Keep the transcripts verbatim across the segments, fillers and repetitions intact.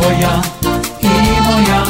твоя і моя.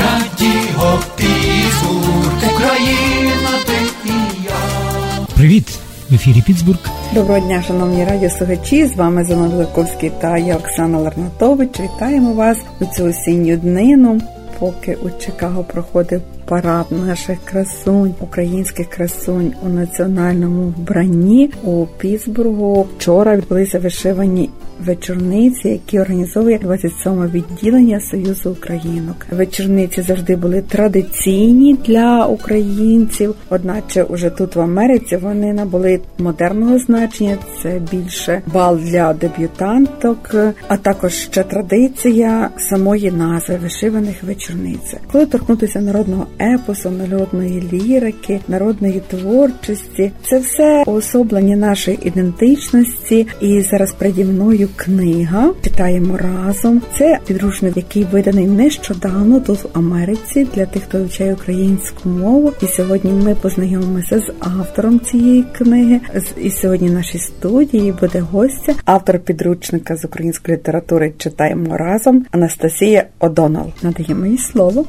Радіо Піцбург, Україна, ти і я. Привіт! В ефірі Піцбург. Доброго дня, шановні радіослухачі. З вами Занон Великовський та я, Оксана Лернатович. Вітаємо вас у цю осінню днину. Поки у Чикаго проходив парад наших красунь, українських красунь у національному вбранні, у Піцбургу вчора відбулися вишивані вечорниці, які організовує двадцять сьоме відділення Союзу українок. Вечорниці завжди були традиційні для українців, одначе уже тут в Америці вони набули модерного значення, це більше бал для дебютанток, а також ще традиція самої назви вишиваних вечорниць. Коли торкнутися народного епосу, народної лірики, народної творчості, це все уособлення нашої ідентичності, і зараз переді мною книга «Читаємо разом». Це підручник, який виданий нещодавно тут в Америці для тих, хто вивчає українську мову. І сьогодні ми познайомимося з автором цієї книги. І сьогодні в нашій студії буде гостя, автор підручника з української літератури «Читаємо разом» Анастасія О'Доннелл. Надаємо їй слово.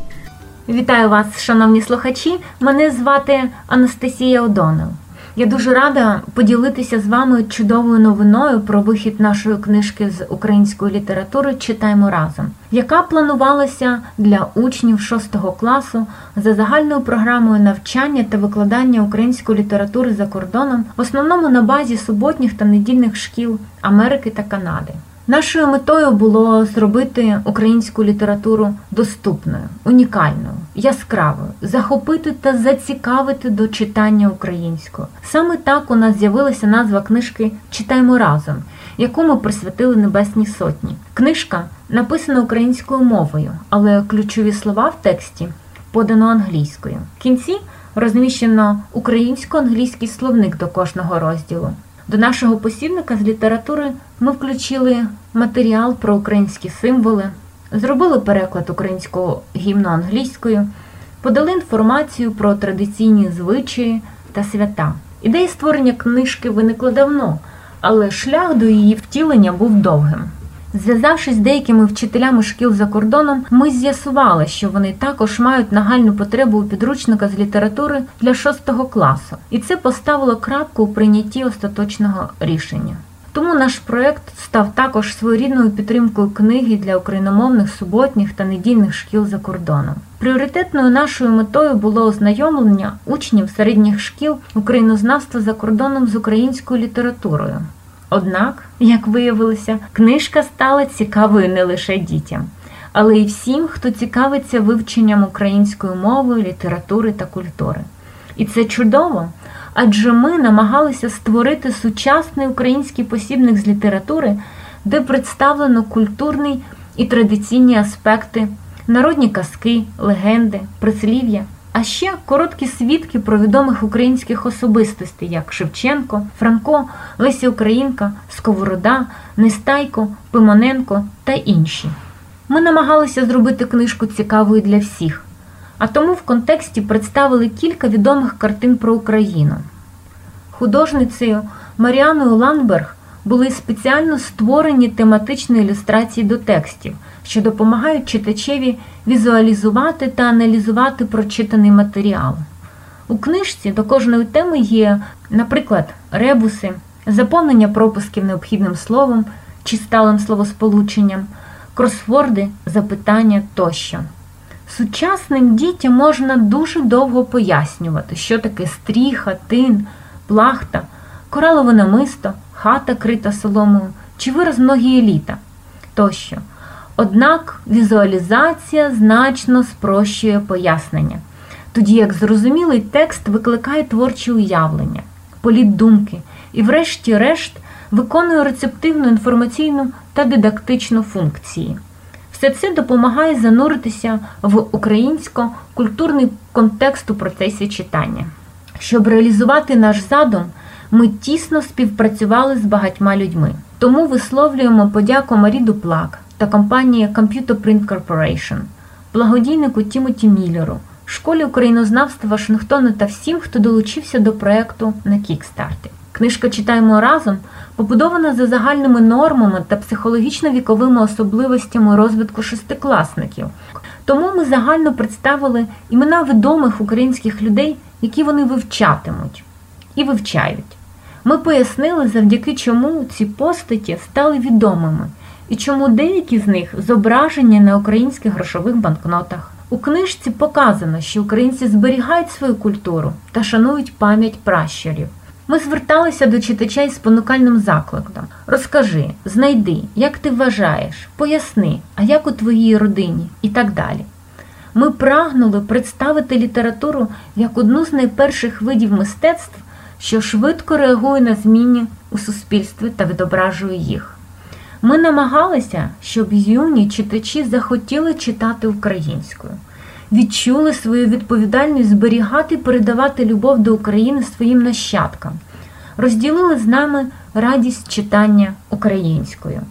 Вітаю вас, шановні слухачі. Мене звати Анастасія О'Доннелл. Я дуже рада поділитися з вами чудовою новиною про вихід нашої книжки з української літератури «Читаймо разом», яка планувалася для учнів шостого класу за загальною програмою навчання та викладання української літератури за кордоном, в основному на базі суботніх та недільних шкіл Америки та Канади. Нашою метою було зробити українську літературу доступною, унікальною, яскравою, захопити та зацікавити до читання українською. Саме так у нас з'явилася назва книжки «Читаймо разом», яку ми присвятили Небесній Сотні. Книжка написана українською мовою, але ключові слова в тексті подано англійською. В кінці розміщено українсько-англійський словник до кожного розділу. До нашого посібника з літератури ми включили матеріал про українські символи, зробили переклад українського гімну англійською, подали інформацію про традиційні звичаї та свята. Ідея створення книжки виникла давно, але шлях до її втілення був довгим. Зв'язавшись з деякими вчителями шкіл за кордоном, ми з'ясували, що вони також мають нагальну потребу у підручника з літератури для шостого класу. І це поставило крапку у прийнятті остаточного рішення. Тому наш проєкт став також своєрідною підтримкою книги для україномовних суботніх та недільних шкіл за кордоном. Пріоритетною нашою метою було ознайомлення учнів середніх шкіл українознавства за кордоном з українською літературою. Однак, як виявилося, книжка стала цікавою не лише дітям, але й всім, хто цікавиться вивченням української мови, літератури та культури. І це чудово, адже ми намагалися створити сучасний український посібник з літератури, де представлено культурний і традиційні аспекти, народні казки, легенди, прислів'я, а ще короткі свідки про відомих українських особистостей, як Шевченко, Франко, Леся Українка, Сковорода, Нестайко, Пимоненко та інші. Ми намагалися зробити книжку цікавою для всіх, а тому в контексті представили кілька відомих картин про Україну. Художницею Маріаною Ландберг були спеціально створені тематичні ілюстрації до текстів, що допомагають читачеві візуалізувати та аналізувати прочитаний матеріал. У книжці до кожної теми є, наприклад, ребуси, заповнення пропусків необхідним словом чи сталим словосполученням, кросворди, запитання тощо. Сучасним дітям можна дуже довго пояснювати, що таке стріха, тин, плахта, коралове намисто, хата, крита соломою чи вираз многії літа тощо. Однак візуалізація значно спрощує пояснення, тоді як зрозумілий текст викликає творчі уявлення, політ думки і врешті-решт виконує рецептивну, інформаційну та дидактичну функції. Все це допомагає зануритися в українсько-культурний контекст у процесі читання. Щоб реалізувати наш задум, ми тісно співпрацювали з багатьма людьми. Тому висловлюємо подяку Марі Дуплак та компанії Computer Print Corporation, благодійнику Тімоті Міллеру, школі українознавства Вашингтону та всім, хто долучився до проєкту на Кікстарті. Книжка «Читаймо разом» побудована за загальними нормами та психологічно-віковими особливостями розвитку шестикласників. Тому ми загально представили імена відомих українських людей, які вони вивчатимуть і вивчають. Ми пояснили, завдяки чому ці постаті стали відомими і чому деякі з них зображені на українських грошових банкнотах. У книжці показано, що українці зберігають свою культуру та шанують пам'ять пращурів. Ми зверталися до читача із спонукальним закликом. Розкажи, знайди, як ти вважаєш, поясни, а як у твоїй родині і так далі. Ми прагнули представити літературу як одну з найперших видів мистецтв, що швидко реагує на зміни у суспільстві та відображує їх. Ми намагалися, щоб юні читачі захотіли читати українською, відчули свою відповідальність зберігати і передавати любов до України своїм нащадкам, розділили з нами радість читання українською.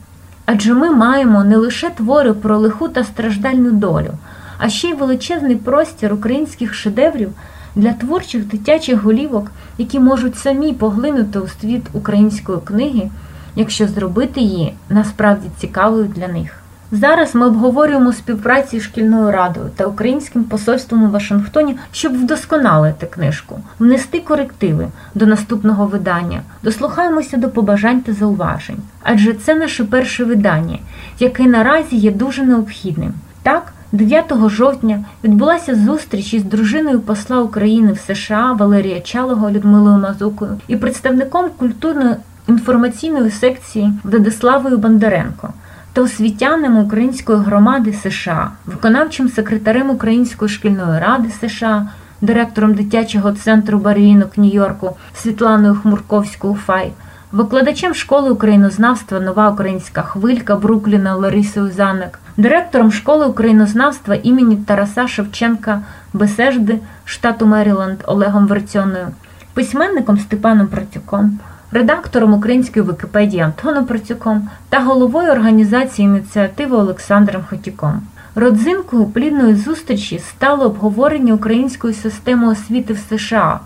Адже ми маємо не лише твори про лиху та страждальну долю, а ще й величезний простір українських шедеврів для творчих дитячих голівок, які можуть самі поглинути у світ української книги, якщо зробити її насправді цікавою для них. Зараз ми обговорюємо співпрацю з шкільною радою та українським посольством у Вашингтоні, щоб вдосконалити книжку, внести корективи до наступного видання, дослухаємося до побажань та зауважень. Адже це наше перше видання, яке наразі є дуже необхідним. Так, дев'ятого жовтня відбулася зустріч із дружиною посла України в США Валерія Чалого Людмилою Мазукою і представником культурно-інформаційної секції Владиславою Бондаренко та освітянам Української громади США, виконавчим секретарем Української шкільної ради США, директором дитячого центру «Барвінок» Нью-Йорку Світланою Хмурковською Фай, викладачем школи українознавства «Нова українська хвилька» Брукліна Ларисою Занек, директором школи українознавства імені Тараса Шевченка Бесежди штату Меріленд Олегом Верцьоною, письменником Степаном Протюком, редактором української Вікіпедії Антоном Протюком та головою організації ініціативи Олександром Хотюком. Родзинкою плідної зустрічі стало обговорення української системи освіти в США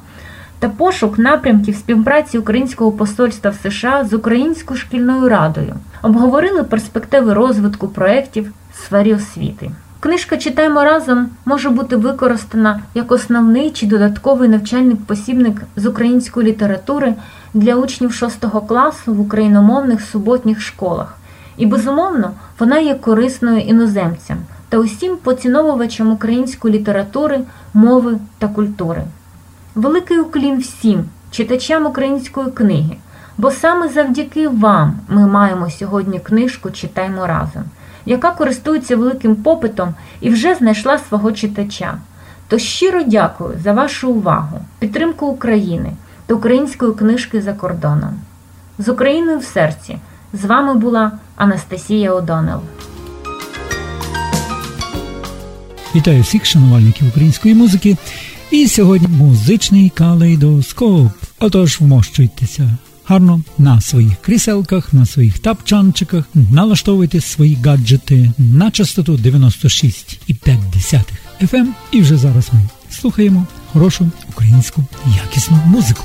та пошук напрямків співпраці українського посольства в США з Українською шкільною радою. Обговорили перспективи розвитку проєктів в сфері освіти. Книжка «Читаймо разом» може бути використана як основний чи додатковий навчальник-посібник з української літератури для учнів шостого класу в україномовних суботніх школах. І, безумовно, вона є корисною іноземцям та усім поціновувачам української літератури, мови та культури. Великий уклін всім читачам української книги, бо саме завдяки вам ми маємо сьогодні книжку «Читаймо разом», яка користується великим попитом і вже знайшла свого читача. То щиро дякую за вашу увагу, підтримку України та української книжки за кордоном. З Україною в серці з вами була Анастасія О'Доннелл. Вітаю всіх шанувальників української музики. І сьогодні музичний калейдоскоп. Отож, вмощуйтеся гарно на своїх кріселках, на своїх тапчанчиках, налаштовуйте свої гаджети на частоту дев'яносто шість цілих п'ять десятих еф ем. І вже зараз ми слухаємо хорошу українську якісну музику.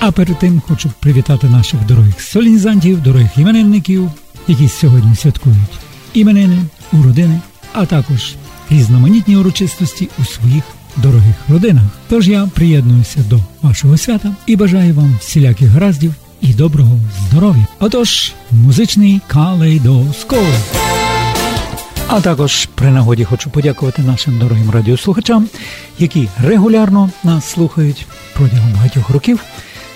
А перед тим хочу привітати наших дорогих солінізантів, дорогих іменинників, які сьогодні святкують іменини, уродини, а також різноманітні урочистості у своїх дорогих родинах. Тож я приєднуюся до вашого свята і бажаю вам всіляких гараздів і доброго здоров'я. Отож, музичний калейдоскоп. А також при нагоді хочу подякувати нашим дорогим радіослухачам, які регулярно нас слухають протягом багатьох років.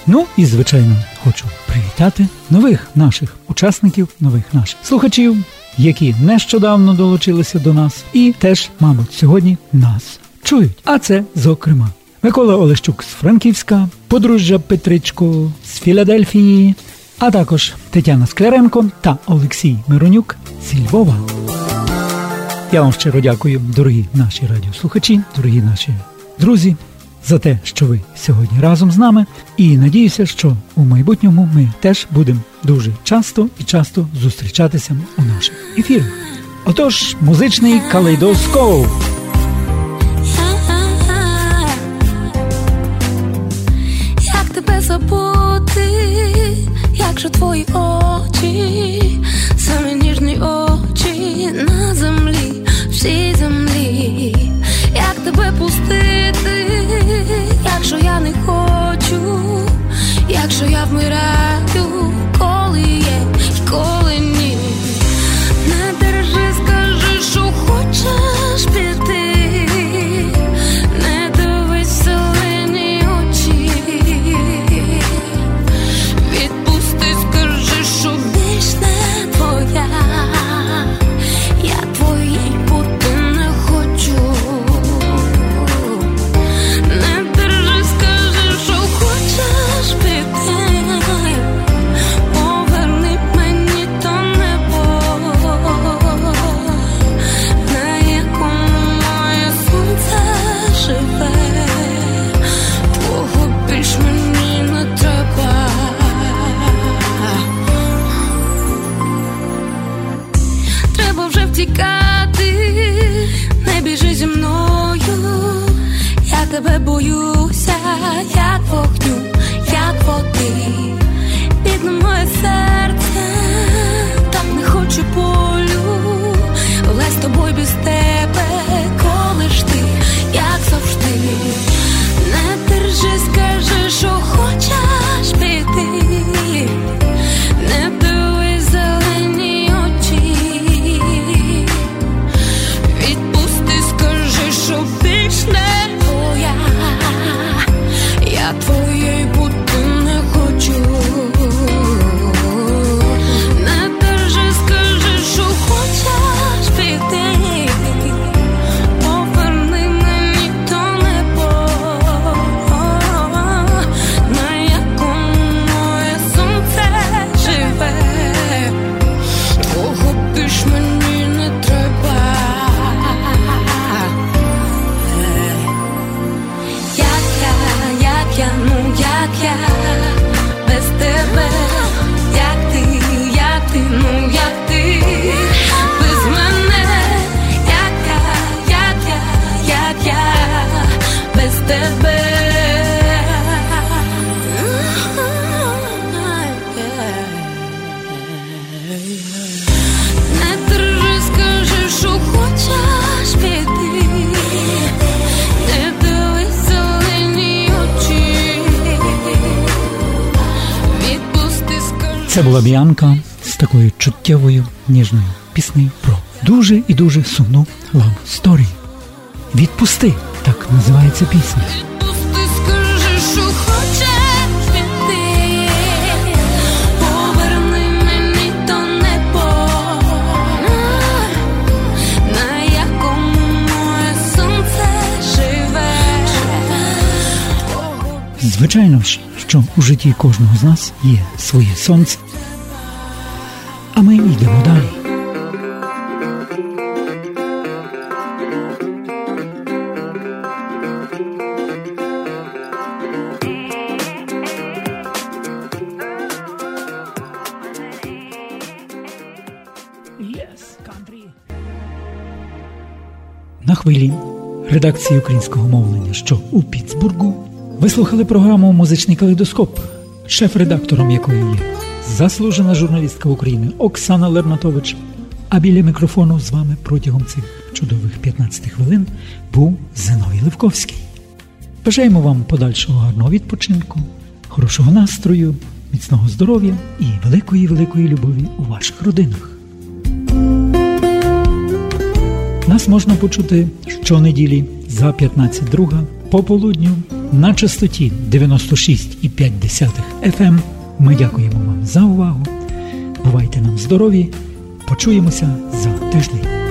Ну і, звичайно, хочу привітати нових наших учасників, нових наших слухачів, які нещодавно долучилися до нас і теж, мабуть, сьогодні нас чують. А це, зокрема, Микола Олещук з Франківська, подружжя Петричко з Філадельфії, а також Тетяна Скляренко та Олексій Миронюк зі Львова. Я вам щиро дякую, дорогі наші радіослухачі, дорогі наші друзі, за те, що ви сьогодні разом з нами. І надіюся, що у майбутньому ми теж будемо дуже часто і часто зустрічатися у наших ефірах. Отож, музичний калейдоскоп. Як тебе забути, як же твої очі, самі ніжні очі на землі, всій землі. Як тебе пустити, якщо я не хочу, якщо я вмираю, коли є і коли ні. Не держи, скажи, що хочеш піти. Не дивись зелені очі. Відпусти, скажи, що більш не твоя. Я твоєю бути не хочу. Не держи, скажи, що хочеш піти. Тікати, не біжи зі мною, я тебе боюся, як вогню, як води. Під моє серце, так не хочу болю, влез тобою без тебе, коли ж ти, як завжди. Не держи, скажи, що хочеш піти, не дивись зелені. Що більш не твоя, я твоєю бути не хочу. Не держи, скажи, що хочеш піти. Поверни мені то небо, на якому моє сонце живе. Того більш мені не треба. Як я без тебе, як ти, як ти, ну як ти без мене, як я, як я, як я без тебе. Не держи, скажи, що хочеш піти. Це була Біанка з такою чуттєвою ніжною піснею про дуже і дуже сумну love story. «Відпусти» – так називається пісня. Звичайно ж, що у житті кожного з нас є своє сонце, а ми йдемо далі. На хвилі редакції українського мовлення, що у Піттсбургу, ви слухали програму «Музичний калейдоскоп», шеф-редактором якої є заслужена журналістка України Оксана Лернатович. А біля мікрофону з вами протягом цих чудових п'ятнадцять хвилин був Зиновій Левковський. Бажаємо вам подальшого гарного відпочинку, хорошого настрою, міцного здоров'я і великої-великої любові у ваших родинах. Нас можна почути щонеділі за п'ятнадцять друга по полудню на частоті дев'яносто шість цілих п'ять еф ем. Ми дякуємо вам за увагу. Бувайте нам здорові. Почуємося за тиждень.